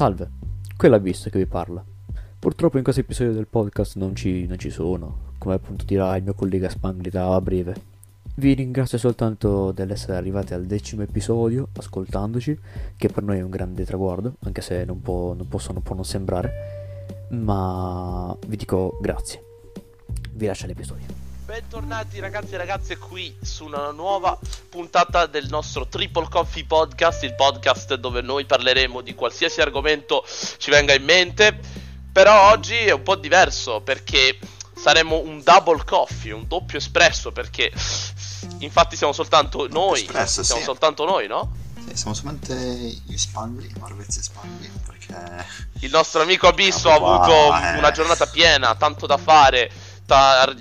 Salve, quello Abisso che vi parla. Purtroppo in questo episodio del podcast non ci sono, come appunto dirà il mio collega Spangli a breve. Vi ringrazio soltanto dell'essere arrivati al 10° episodio ascoltandoci, che per noi è un grande traguardo, anche se non può non sembrare, ma vi dico grazie. Vi lascio l'episodio. Bentornati ragazzi e ragazze qui su una nuova puntata del nostro Triple Coffee Podcast, il podcast dove noi parleremo di qualsiasi argomento ci venga in mente. Però oggi è un po' diverso perché saremo un double coffee, un doppio espresso, perché infatti siamo soltanto noi, espresso, siamo sì. Soltanto noi, no? Sì, siamo solamente gli Spangli, Marvez e Spangli, perché il nostro amico Abisso ha avuto una giornata piena, tanto da fare,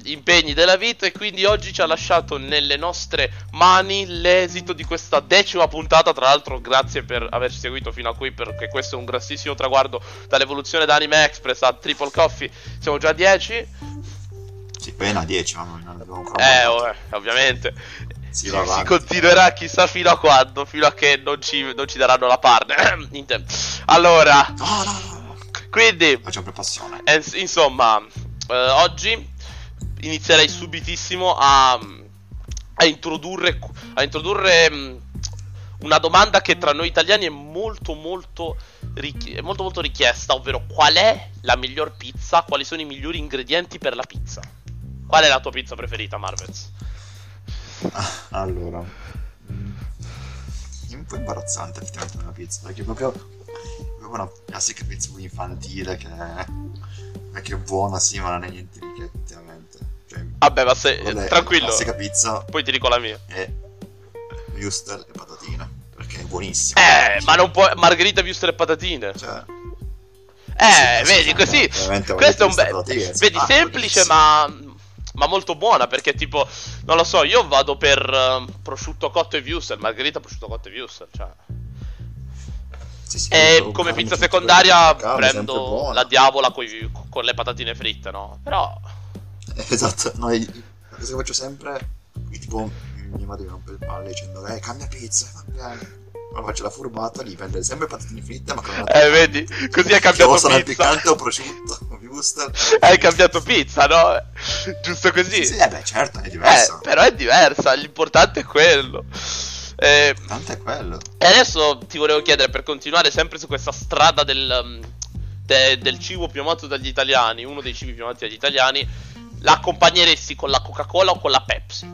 impegni della vita, e quindi oggi ci ha lasciato nelle nostre mani l'esito di questa 10ª puntata. Tra l'altro grazie per averci seguito fino a qui, perché questo è un grossissimo traguardo dall'evoluzione da Anime Express a Triple Coffee. Siamo già a 10. Sì, appena 10, ma non abbiamo ancora ovviamente si continuerà chissà fino a quando, fino a che non ci daranno la parte in tempo. Allora no. Quindi facciamo per passione, insomma oggi inizierei subitissimo a introdurre una domanda che tra noi italiani è molto richiesta, ovvero: qual è la miglior pizza? Quali sono i migliori ingredienti per la pizza? Qual è la tua pizza preferita, Marvez? Allora, è un po' imbarazzante effettivamente una pizza, perché è proprio una classica pizza infantile che è buona sì, ma non è niente di che effettivamente. Cioè, vabbè, ma se tranquillo, classica pizza, poi ti dico la mia, è wurstel e patatine, perché è buonissima. Ma non può margherita, wurstel e patatine, cioè sì, vedi così, questo è un bel vedi semplice ma molto buona, perché tipo non lo so, io vado per prosciutto cotto e wurstel, margherita, prosciutto cotto e wurstel, cioè sì, e come pizza secondaria prendo la diavola con le patatine fritte, no? Però esatto, no, cosa faccio sempre? Tipo mia madre mi rompe il palle dicendo cambia pizza, va bene. Allora faccio la furbata di prendere sempre patatine fritte, ma con vedi, così hai cambiato pizza. Sarà piccante o prosciutto, mi gusta. Hai cambiato pizza, no? Giusto così. Sì, beh, certo, è diversa. Però è diversa, l'importante è quello. Tanto è quello. E adesso ti volevo chiedere, per continuare sempre su questa strada del cibo più amato dagli italiani, uno dei cibi più amati dagli italiani, la accompagneresti con la Coca-Cola o con la Pepsi?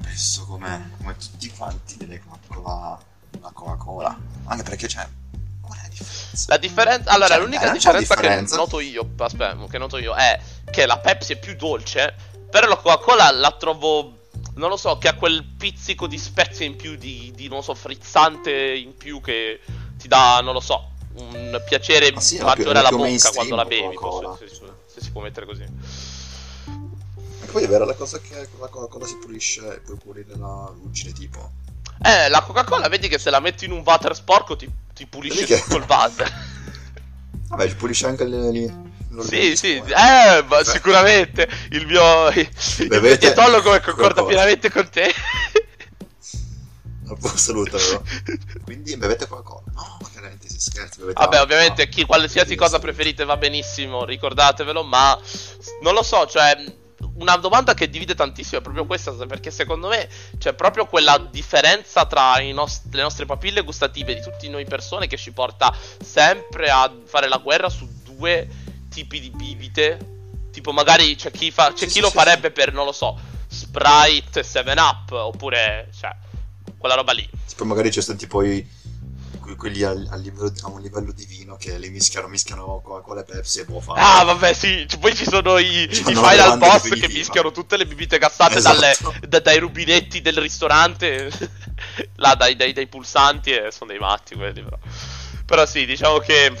Penso come tutti quanti direi la Coca-Cola, anche perché c'è qual è la differenza? La differenza, allora, cioè, l'unica differenza che noto io è che la Pepsi è più dolce. Però la Coca-Cola la trovo, non lo so, che ha quel pizzico di spezie in più, di non so, frizzante in più, che ti dà, non lo so, un piacere maggiore alla bocca quando la bevi, se si può mettere così. E poi è vera la cosa che con la Coca-Cola si pulisce e puoi pulire la ruggine, tipo. La Coca-Cola vedi che se la metti in un water sporco ti pulisce tutto il water. Vabbè, ci pulisce anche le... Sì, ma sicuramente il mio dietologo è concorda pienamente con te. Non posso salutarlo. Quindi bevete qualcosa? No, veramente si scherza. Vabbè, ovviamente qualsiasi cosa preferite va benissimo, ricordatevelo, ma non lo so, cioè una domanda che divide tantissimo è proprio questa, perché secondo me c'è proprio quella differenza tra le nostre papille gustative di tutti noi persone, che ci porta sempre a fare la guerra su due tipi di bibite. Tipo magari c'è chi lo farebbe per, non lo so, Sprite, 7up, oppure cioè quella roba lì. Tipo magari c'è stati poi quelli a un livello di vino che li mischiano Coca-Cola e Pepsi e può fare. Ah vabbè sì, poi ci sono i Final Boss che mischiano tutte le bibite gassate, esatto, dai rubinetti del ristorante là, dai pulsanti, e sono dei matti quelli però. Però sì, diciamo che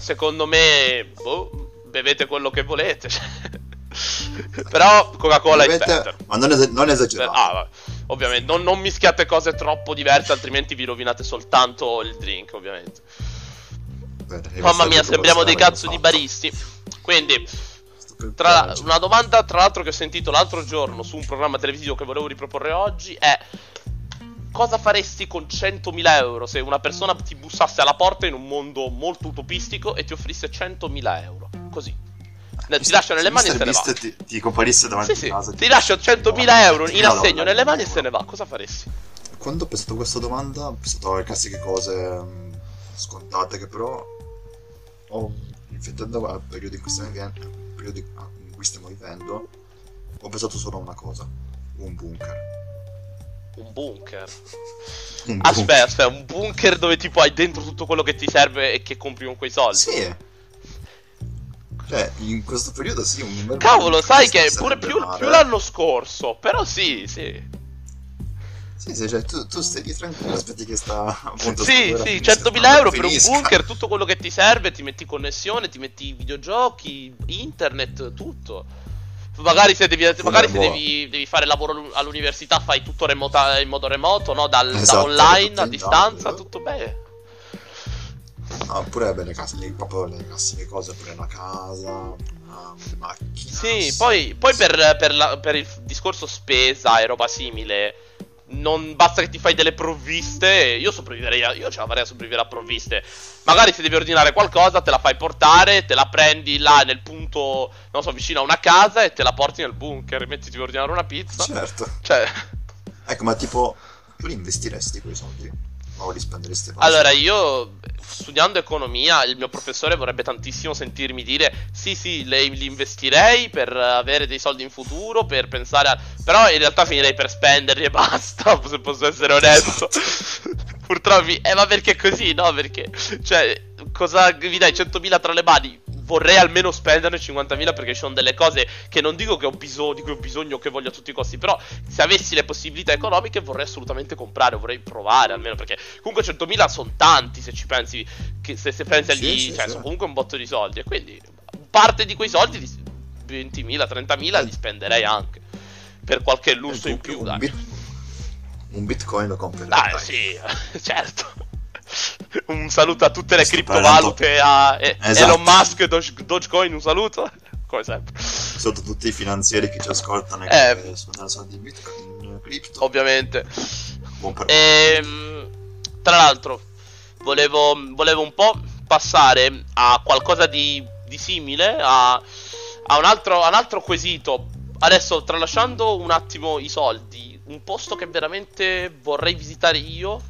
secondo me bevete quello che volete. Però Coca-Cola bevete, è better. Ma non esagerate. Ovviamente non mischiate cose troppo diverse, altrimenti vi rovinate soltanto il drink, ovviamente. Mamma mia, sembriamo dei cazzo di baristi. Quindi una domanda, tra l'altro, che ho sentito l'altro giorno su un programma televisivo che volevo riproporre oggi è: cosa faresti con 100.000 euro se una persona ti bussasse alla porta in un mondo molto utopistico e ti offrisse 100.000 euro? Così. Ti lascia nelle mani e se ne va. Ti comparisse davanti a casa. Ti lascia 100.000 euro in assegno nelle mani e se ne va. Cosa faresti? Quando ho pensato a questa domanda, ho pensato alle classiche cose scontate che però ho infettando al periodo in cui stiamo vivendo, ho pensato solo a una cosa, un bunker. Un bunker? Aspetta, un bunker dove tipo hai dentro tutto quello che ti serve e che compri con quei soldi? Sì. Cioè, in questo periodo sì, un bel cavolo, sai che pure più l'anno scorso, però sì. Sì, cioè tu stai lì tranquillo, aspetti che sta appunto. Sì, 100.000 euro per un bunker, tutto quello che ti serve, ti metti connessione, ti metti videogiochi, internet, tutto. Magari se devi fare lavoro all'università, fai tutto in modo remoto, no? Da online, a distanza, tutto bene. No, pure belle case, proprio le classiche cose, pure una casa, una macchina. Sì, poi per il discorso spesa e roba simile, non basta che ti fai delle provviste. Io ce la farei a sopravvivere a provviste. Magari se devi ordinare qualcosa, te la fai portare, te la prendi là nel punto, non so, vicino a una casa, e te la porti nel bunker. Mettiti a ordinare una pizza. Certo. Cioè, ecco, ma tipo, tu li investiresti quei soldi? O li spenderesti? Allora, io studiando economia, il mio professore vorrebbe tantissimo sentirmi dire sì, li investirei per avere dei soldi in futuro, per pensare a... Però in realtà finirei per spenderli e basta, se posso essere onesto. Purtroppo, ma perché così, no? Perché, cioè, cosa vi dai 100.000 tra le mani? Vorrei almeno spenderne 50.000, perché ci sono delle cose che non dico che di cui ho bisogno, che voglio a tutti i costi, però se avessi le possibilità economiche vorrei assolutamente comprare, vorrei provare almeno, perché comunque 100.000 sono tanti, se ci pensi, se pensi agli, sono comunque un botto di soldi, e quindi parte di quei soldi, 20.000, 30.000 li spenderei anche per qualche lusso in più, dai. Un bitcoin lo comprerei. Dai, sì, certo. Un saluto a tutte le criptovalute, a Elon Musk e Dogecoin, un saluto. Come sempre. Saluto tutti i finanzieri che ci ascoltano e sono di Bitcoin, cripto. Ovviamente. Tra l'altro, volevo un po' passare a qualcosa di simile a un altro quesito. Adesso, tralasciando un attimo i soldi, un posto che veramente vorrei visitare io,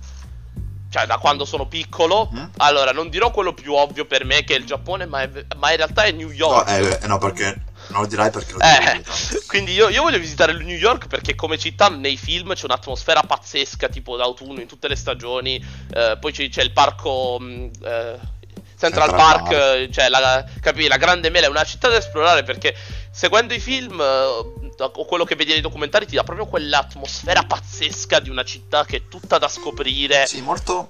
cioè da quando sono piccolo, allora non dirò quello più ovvio per me, che è il Giappone, ma in realtà è New York. No, perché non lo dirai, perché lo dirai. Quindi io voglio visitare New York perché come città nei film c'è un'atmosfera pazzesca, tipo d'autunno in tutte le stagioni, poi c'è il parco... Central Park, cioè la grande mela, è una città da esplorare, perché seguendo i film o quello che vedi nei documentari ti dà proprio quell'atmosfera pazzesca di una città che è tutta da scoprire. Sì, molto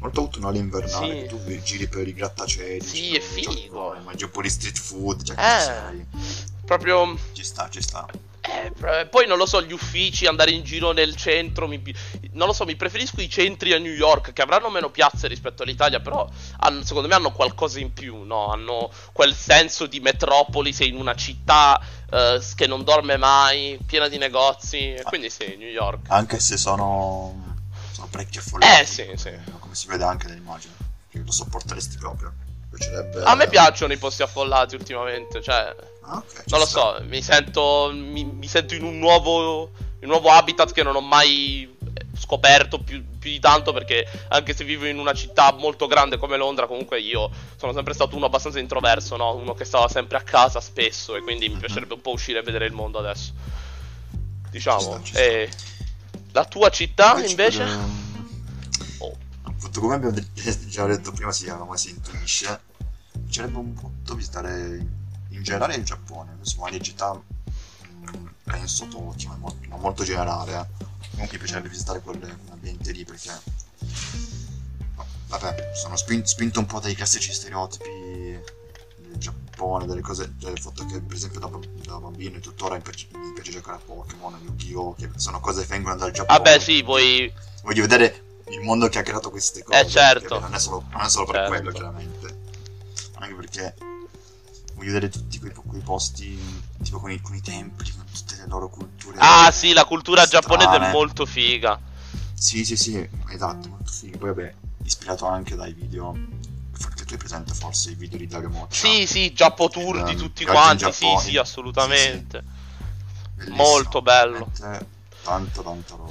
molto autunnale, invernale, sì. Tu giri per i grattacieli. Sì, è figo. Mangi un po' di street food, già che sei. Proprio ci sta. Poi non lo so, gli uffici, andare in giro nel centro, non lo so, mi preferisco i centri a New York, che avranno meno piazze rispetto all'Italia, però secondo me hanno qualcosa in più, no? Hanno quel senso di metropoli, sei in una città che non dorme mai, piena di negozi, quindi sì, New York. Anche se sono parecchio affollati. Sì. Come si vede anche nell'immagine, che lo sopporteresti proprio. A me piacciono i posti affollati ultimamente, cioè non lo so, mi sento in un nuovo habitat che non ho mai scoperto più di tanto, perché anche se vivo in una città molto grande come Londra, comunque io sono sempre stato uno abbastanza introverso, no? Uno che stava sempre a casa spesso, e quindi mi piacerebbe un po' uscire e vedere il mondo adesso, diciamo. La tua città invece? Appunto, come abbiamo già detto prima, si intuisce, mi piacerebbe un po' visitare in generale il Giappone, insomma, le città penso Tokyo, ma molto generale. Comunque mi piacerebbe visitare quell'ambiente lì, perché vabbè, sono spinto un po' dai classici stereotipi del Giappone, delle cose, del fatto che per esempio da bambino e tuttora mi piace giocare a Pokémon, a Yu-Gi-Oh, che sono cose che vengono dal Giappone. Vabbè, sì, voglio vedere il mondo che ha creato queste cose, certo. Non è solo per quello, chiaramente, anche perché voglio vedere tutti quei posti, tipo con i templi, con tutte le loro culture. Sì, la cultura giapponese è molto figa. Sì, esatto, molto figo. Poi vabbè, ispirato anche dai video, perché tu hai presente forse i video di Dario Moccia. Sì, Giappo Tour di tutti quanti, sì, assolutamente. Sì. Molto bello. Tanta roba.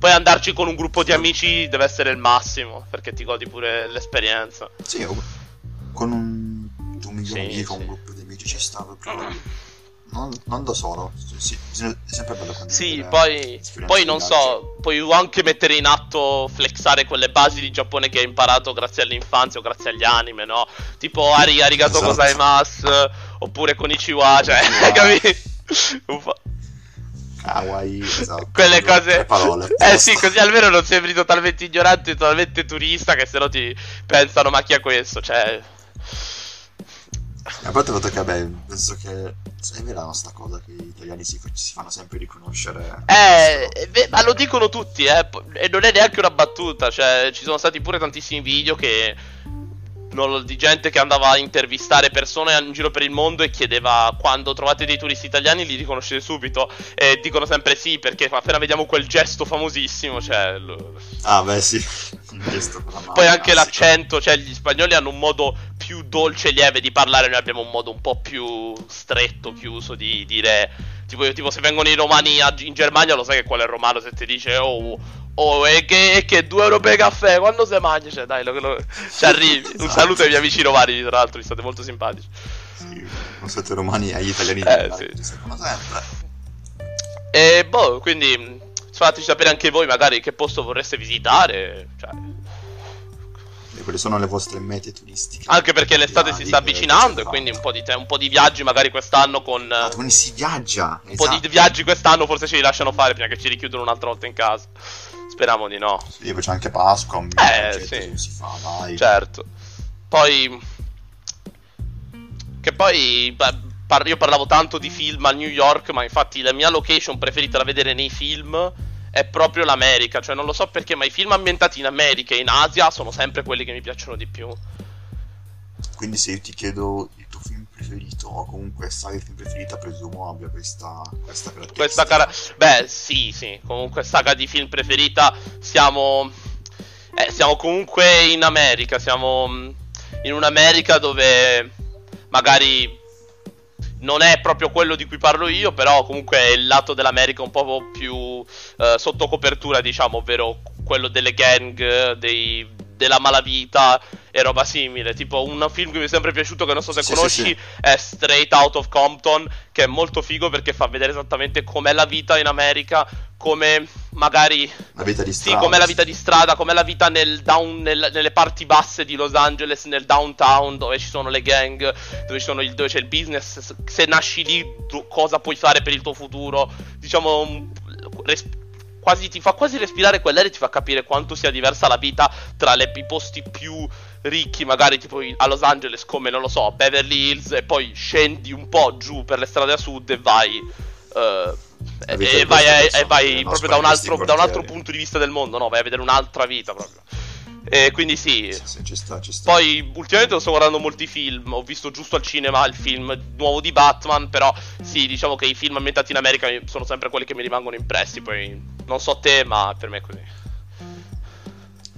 Poi andarci con un gruppo di amici deve essere il massimo, perché ti godi pure l'esperienza. Sì, con un migliore amico, un gruppo di amici ci sta proprio. Non da solo, sì, è sempre bello. Sì, poi non so, puoi anche mettere in atto, flexare quelle basi di Giappone che hai imparato grazie all'infanzia o grazie agli anime, no? Tipo arigato esatto. Gozaimasu, oppure konnichiwa, cioè, capito? Kawaii, esatto. Quelle cose parole, sì, così almeno non sembri totalmente ignorante, totalmente turista, che sennò ti pensano ma chi è questo, cioè. A parte il fatto che vabbè, penso che è vera sta cosa che gli italiani si fanno sempre riconoscere. Ma lo dicono tutti, e non è neanche una battuta, cioè ci sono stati pure tantissimi video che di gente che andava a intervistare persone in giro per il mondo e chiedeva: quando trovate dei turisti italiani li riconoscete subito? E dicono sempre sì, perché appena vediamo quel gesto famosissimo, cioè. Ah beh sì, il gesto con la mano. Poi anche l'accento, cioè gli spagnoli hanno un modo più dolce e lieve di parlare, noi abbiamo un modo un po' più stretto, chiuso di dire. Tipo se vengono i romani in Germania, lo sai che qual è il romano se ti dice oh, e che 2 euro per caffè, quando se mangia? Cioè, dai, ci arrivi. Esatto. Un saluto ai miei amici romani, tra l'altro, vi state molto simpatici. Sì, non siete romani, agli italiani. Sì. Come sempre. E boh, quindi fateci sapere anche voi magari che posto vorreste visitare, cioè. E quelle sono le vostre mete turistiche. Anche perché l'estate si sta avvicinando e quindi un po' di viaggi magari quest'anno con. Quindi si viaggia! Un po' di viaggi quest'anno forse ce li lasciano fare prima che ci richiudono un'altra volta in casa. Speriamo di no. Sì, poi c'è anche Pasqua, un sì. Si fa, vai. Certo. Poi io parlavo tanto di film a New York, ma infatti la mia location preferita da vedere nei film è proprio l'America, cioè non lo so perché, ma i film ambientati in America e in Asia sono sempre quelli che mi piacciono di più. Quindi se io ti chiedo il tuo film preferito, o comunque sai il film preferito, presumo abbia questa caratteristica. Beh, sì, comunque saga di film preferita, siamo comunque in America, siamo in un'America dove magari non è proprio quello di cui parlo io, però comunque è il lato dell'America un po' più sotto copertura, diciamo, ovvero quello delle gang, della malavita e roba simile. Tipo un film che mi è sempre piaciuto, che non so se conosci, sì. È Straight Out of Compton, che è molto figo perché fa vedere esattamente com'è la vita in America, come magari la vita di strada, com'è la vita di strada, com'è la vita nelle parti basse di Los Angeles, nel downtown, dove ci sono le gang, dove c'è il business, se nasci lì cosa puoi fare per il tuo futuro, diciamo. Ti fa quasi respirare quell'aria e ti fa capire quanto sia diversa la vita tra i posti più ricchi, magari tipo a Los Angeles, come non lo so, Beverly Hills, e poi scendi un po' giù per le strade a sud e vai proprio da un altro punto di vista del mondo, no? Vai a vedere un'altra vita proprio. E quindi sì, ci sta. Poi ultimamente non sto guardando molti film. Ho visto giusto al cinema il film nuovo di Batman. Però sì, diciamo che i film ambientati in America sono sempre quelli che mi rimangono impressi. Poi non so te, ma per me è così.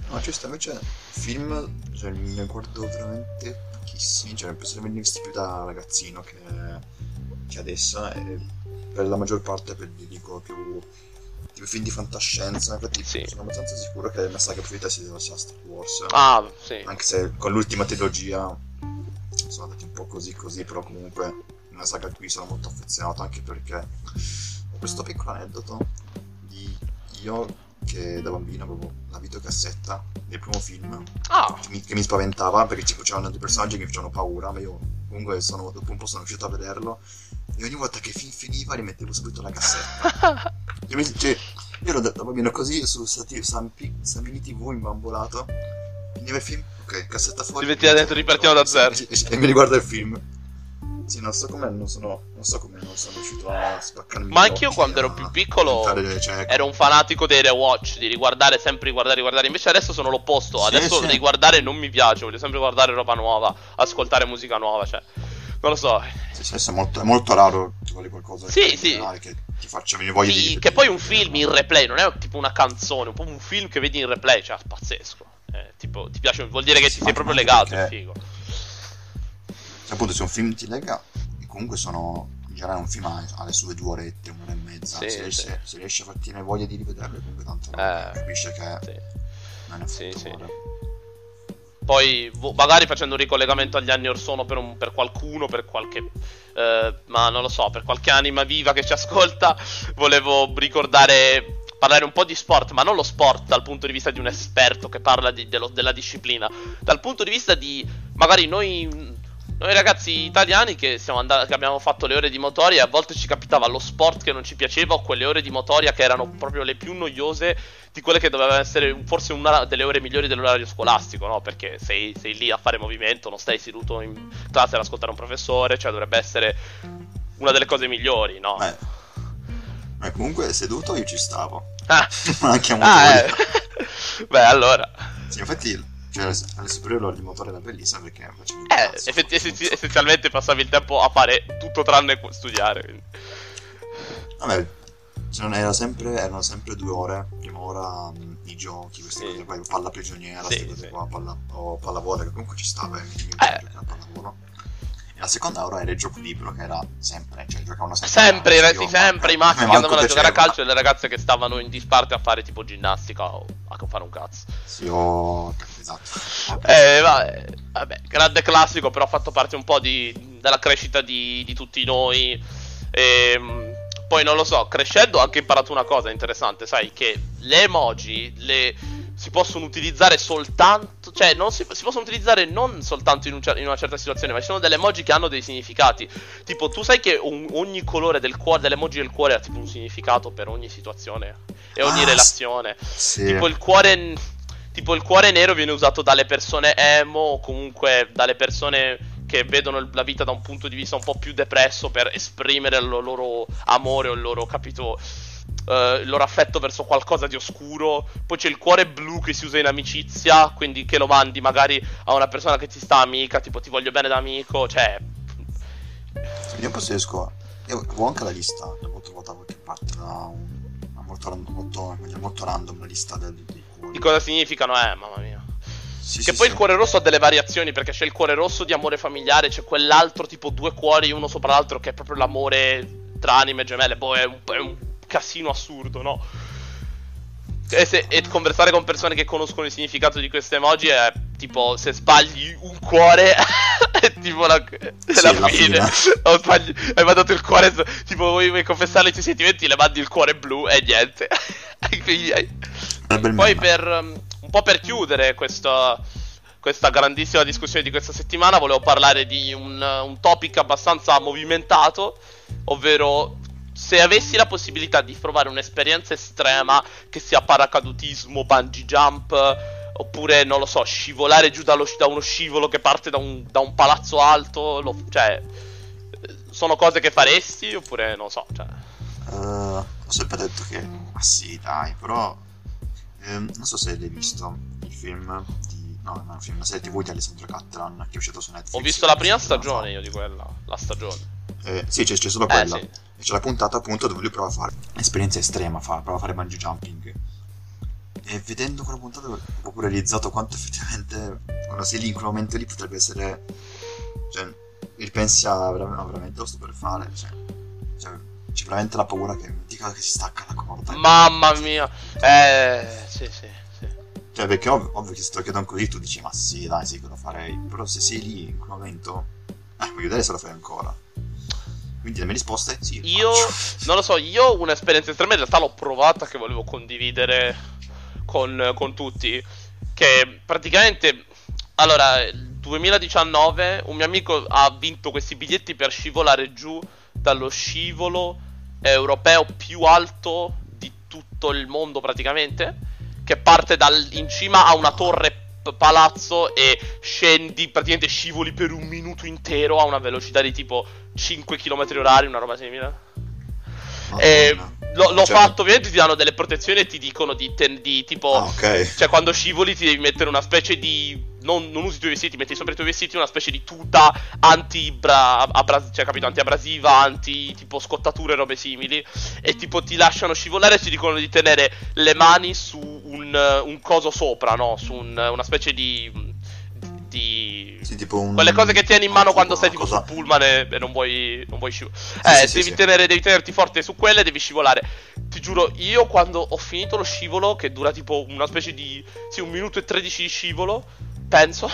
No, ci sta, invece film, cioè, ne guardo veramente pochissimi. Cioè, penso di averli visti più da ragazzino che adesso. E per la maggior parte dico più tipo film di fantascienza, infatti sì. Sono abbastanza sicuro che la saga preferita sia Star Wars. Ah, sì. Anche se con l'ultima trilogia sono andati un po' così, però comunque una saga a cui sono molto affezionato, anche perché ho questo piccolo aneddoto di io che da bambino avevo la videocassetta del primo film che mi spaventava perché ci facevano dei personaggi che mi facevano paura, ma io comunque dopo un po' sono riuscito a vederlo e ogni volta che il film finiva rimettevo subito la cassetta. Io ero da bambino così, sono stati San Mini TV imbambolato, finiva il film, ok, cassetta fuori, ti metti dentro, ripartiamo da zero e mi riguarda il film. Sì, non so come non sono riuscito a spaccarmi. Ma anch'io quando ero più piccolo ero un fanatico dei rewatch, di riguardare, sempre riguardare. Invece adesso sono l'opposto, adesso di guardare non mi piace, voglio sempre guardare roba nuova, ascoltare musica nuova, cioè. Non lo so. Sì, è molto raro trovare qualcosa. Sì, sì. Che ti faccio venire voglia di... Che poi un film in replay non è tipo una canzone, è un film che vedi in replay, cioè pazzesco, tipo ti piace, vuol dire che ti sei proprio legato, perché... è figo. Appunto, se un film ti lega, comunque sono, in generale un film alle sue 2 orette, 1 ora e mezza, sì, se riesci a farti voglia di rivederlo, comunque tanto capisce che sì. Non è fatto male. Poi magari facendo un ricollegamento agli anni or sono per qualcuno, per qualche ma non lo so, per qualche anima viva che ci ascolta, volevo ricordare, parlare un po' di sport, ma non lo sport dal punto di vista di un esperto che parla della disciplina, dal punto di vista di magari noi ragazzi italiani che siamo andati, che abbiamo fatto le ore di motoria, a volte ci capitava lo sport che non ci piaceva o quelle ore di motoria che erano proprio le più noiose di quelle che dovevano essere forse una delle ore migliori dell'orario scolastico, no? Perché sei lì a fare movimento, non stai seduto in classe ad ascoltare un professore, cioè dovrebbe essere una delle cose migliori, no? Beh comunque seduto io ci stavo. Anche a motoria. Beh, allora. Sì, infatti... Cioè, alle superiori l'ora di motore era bellissima perché facevo un cazzo, essenzialmente passavi il tempo a fare tutto tranne studiare, quindi. Vabbè, cioè, erano sempre 2 ore. Prima ora i giochi, queste cose qua, palla prigioniera, queste cose qua, pallavolo, che comunque ci stava, pallavolo. E la seconda ora era il gioco libero, che era sempre, cioè giocavano sempre i maschi che andavano a giocare a calcio e le ragazze che stavano in disparte a fare tipo ginnastica o a fare un cazzo. Sì, esatto. Vabbè, grande classico, però ha fatto parte un po' della crescita di tutti noi. Poi non lo so, crescendo ho anche imparato una cosa interessante, sai, che le emoji si possono utilizzare soltanto, cioè non si possono utilizzare non soltanto in una certa situazione, ma ci sono delle emoji che hanno dei significati. Tipo, tu sai che ogni colore del cuore, dell'emoji del cuore ha tipo un significato per ogni situazione e ogni relazione. Sì. Tipo il cuore nero viene usato dalle persone emo o comunque dalle persone che vedono la vita da un punto di vista un po' più depresso per esprimere il loro amore o il loro, capito, il loro affetto verso qualcosa di oscuro. Poi c'è il cuore blu che si usa in amicizia, quindi che lo mandi magari a una persona che ti sta amica, tipo ti voglio bene da amico, cioè... Io pazzesco, io ho anche la lista, l'ho trovata da qualche parte, molto random la lista del di cosa significano, mamma mia. Sì, il cuore rosso ha delle variazioni, perché c'è il cuore rosso di amore familiare, c'è quell'altro tipo 2 cuori uno sopra l'altro che è proprio l'amore tra anime gemelle, boh, è un casino assurdo, no? E conversare con persone che conoscono il significato di queste emoji è tipo, se sbagli un cuore è tipo la fine. O sbagli, hai mandato il cuore, tipo vuoi confessare i tuoi sentimenti, le mandi il cuore blu e niente. Poi per chiudere questa grandissima discussione di questa settimana, volevo parlare di un topic abbastanza movimentato, ovvero se avessi la possibilità di provare un'esperienza estrema, che sia paracadutismo, bungee jump, oppure non lo so, scivolare giù da uno scivolo che parte da un palazzo alto, cioè sono cose che faresti oppure non lo so, cioè. Ho sempre detto che sì, dai, però non so se l'hai visto il film la serie TV di Alessandro Catran che è uscito su Netflix. Ho visto la prima stagione io di quella, la stagione. Sì, c'è solo quella. Sì. E c'è la puntata appunto dove lui prova a fare un'esperienza estrema, prova a fare bungee jumping. E vedendo quella puntata ho proprio realizzato quanto effettivamente quando sei lì in quel momento lì potrebbe essere, cioè ripensi a veramente lo sto per fare, cioè c'è veramente la paura che dica che si stacca la corda. Mamma mia! Sì. Cioè, perché ovvio che se te lo chiedono così tu dici, ma sì, dai, sì, che lo farei. Però se sei lì in quel momento, voglio vedere se lo fai ancora. Quindi la mia risposta è sì. Io, non lo so, io un'esperienza estrema in realtà l'ho provata, che volevo condividere con tutti. Che praticamente, allora, 2019 un mio amico ha vinto questi biglietti per scivolare giù dallo scivolo europeo più alto di tutto il mondo praticamente, che parte in cima a una torre palazzo e scendi, praticamente scivoli per 1 minuto intero a una velocità di tipo 5 km/h, una roba simile. L'ho cioè... fatto, ovviamente ti danno delle protezioni e ti dicono di tipo cioè quando scivoli ti devi mettere una specie di non usi i tuoi vestiti, metti sopra i tuoi vestiti una specie di tuta cioè capito, anti-abrasiva, anti tipo scottature e robe simili, e tipo ti lasciano scivolare e ti dicono di tenere le mani su un coso sopra, no, su una specie di sì, tipo quelle cose che tieni in mano quando stai tipo sul pullman e non vuoi scivolare. Devi tenerti forte su quelle, devi scivolare. Ti giuro, io quando ho finito lo scivolo, che dura tipo una specie di un minuto e 13 di scivolo, penso,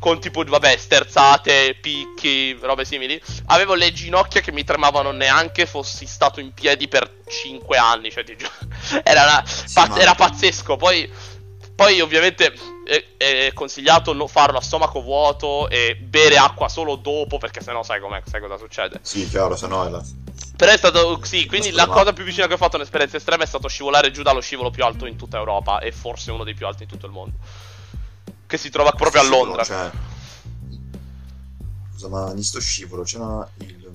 con tipo vabbè sterzate, picchi, robe simili, avevo le ginocchia che mi tremavano neanche fossi stato in piedi per 5 anni, cioè ti giuro, era pazzesco. Poi ovviamente è consigliato farlo a stomaco vuoto e bere acqua solo dopo, perché sennò sai cosa succede. Sì, chiaro, sennò è la... Però è stato, sì, quindi la cosa più vicina che ho fatto a un'esperienza estrema è stato scivolare giù dallo scivolo più alto in tutta Europa, e forse uno dei più alti in tutto il mondo, che si trova proprio a Londra. Scivolo, cioè... Scusa, ma in sto scivolo c'era i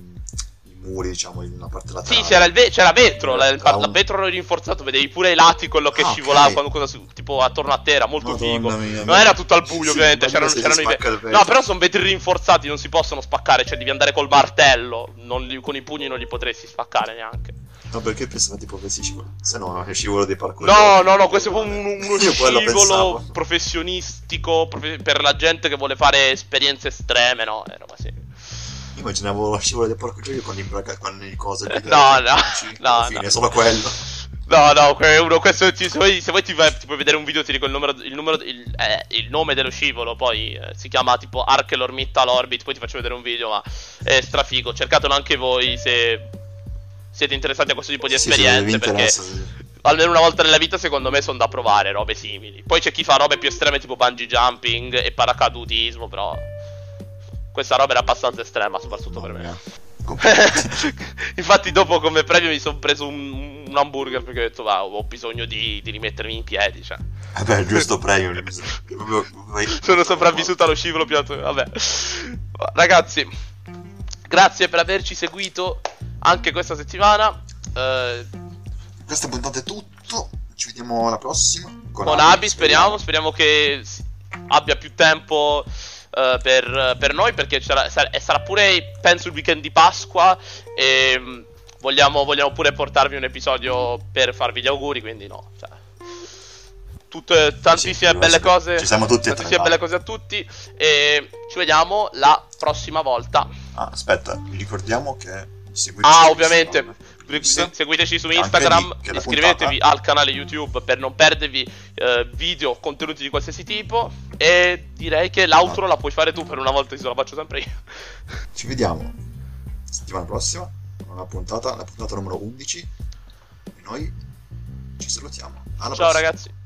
muri, diciamo, in una parte laterale. Sì, c'era vetro, il vetro rinforzato, vedevi pure ai lati quello che scivolava, quando tipo attorno a te, era molto figo. Non era tutto al buio, ovviamente, c'erano i vetri. No, però sono vetri rinforzati, non si possono spaccare, cioè devi andare col martello, con i pugni non li potresti spaccare neanche. No, perché pensavo tipo che si scivola, se no che scivolo dei parkour. No, questo è uno scivolo professionistico per la gente che vuole fare esperienze estreme, no? Roba sì. Io immaginavo la scivola dei parkour con le cose. No, solo quello. No, questo se vuoi ti puoi vedere un video, ti dico il nome dello scivolo, poi si chiama tipo ArcelorMittal Orbit, poi ti faccio vedere un video, ma è strafigo, cercatelo anche voi se siete interessati a questo tipo di esperienze, perché almeno una volta nella vita secondo me sono da provare robe simili. Poi c'è chi fa robe più estreme tipo bungee jumping e paracadutismo, però questa roba era abbastanza estrema, soprattutto per me. Infatti dopo come premio mi sono preso un hamburger, perché ho detto ho bisogno di rimettermi in piedi, cioè. Vabbè, giusto premio. Sono sopravvissuto allo scivolo più alto. Vabbè. Ragazzi, grazie per averci seguito anche questa settimana. Questa puntata è tutto. Ci vediamo alla prossima con Abi, speriamo che abbia più tempo per noi, perché sarà pure, penso, il weekend di Pasqua, e vogliamo pure portarvi un episodio per farvi gli auguri, quindi no, cioè, tantissime belle cose. Ci siamo tutti, tantissime belle cose a tutti, e ci vediamo la prossima volta. Aspetta, vi ricordiamo che seguiteci ovviamente seguiteci su Instagram, iscrivetevi al canale YouTube per non perdervi video, contenuti di qualsiasi tipo, e direi che l'outro la puoi fare tu per una volta, la faccio sempre io. Ci vediamo settimana prossima con la puntata numero 11, e noi ci salutiamo. Ciao, prossima. Ragazzi.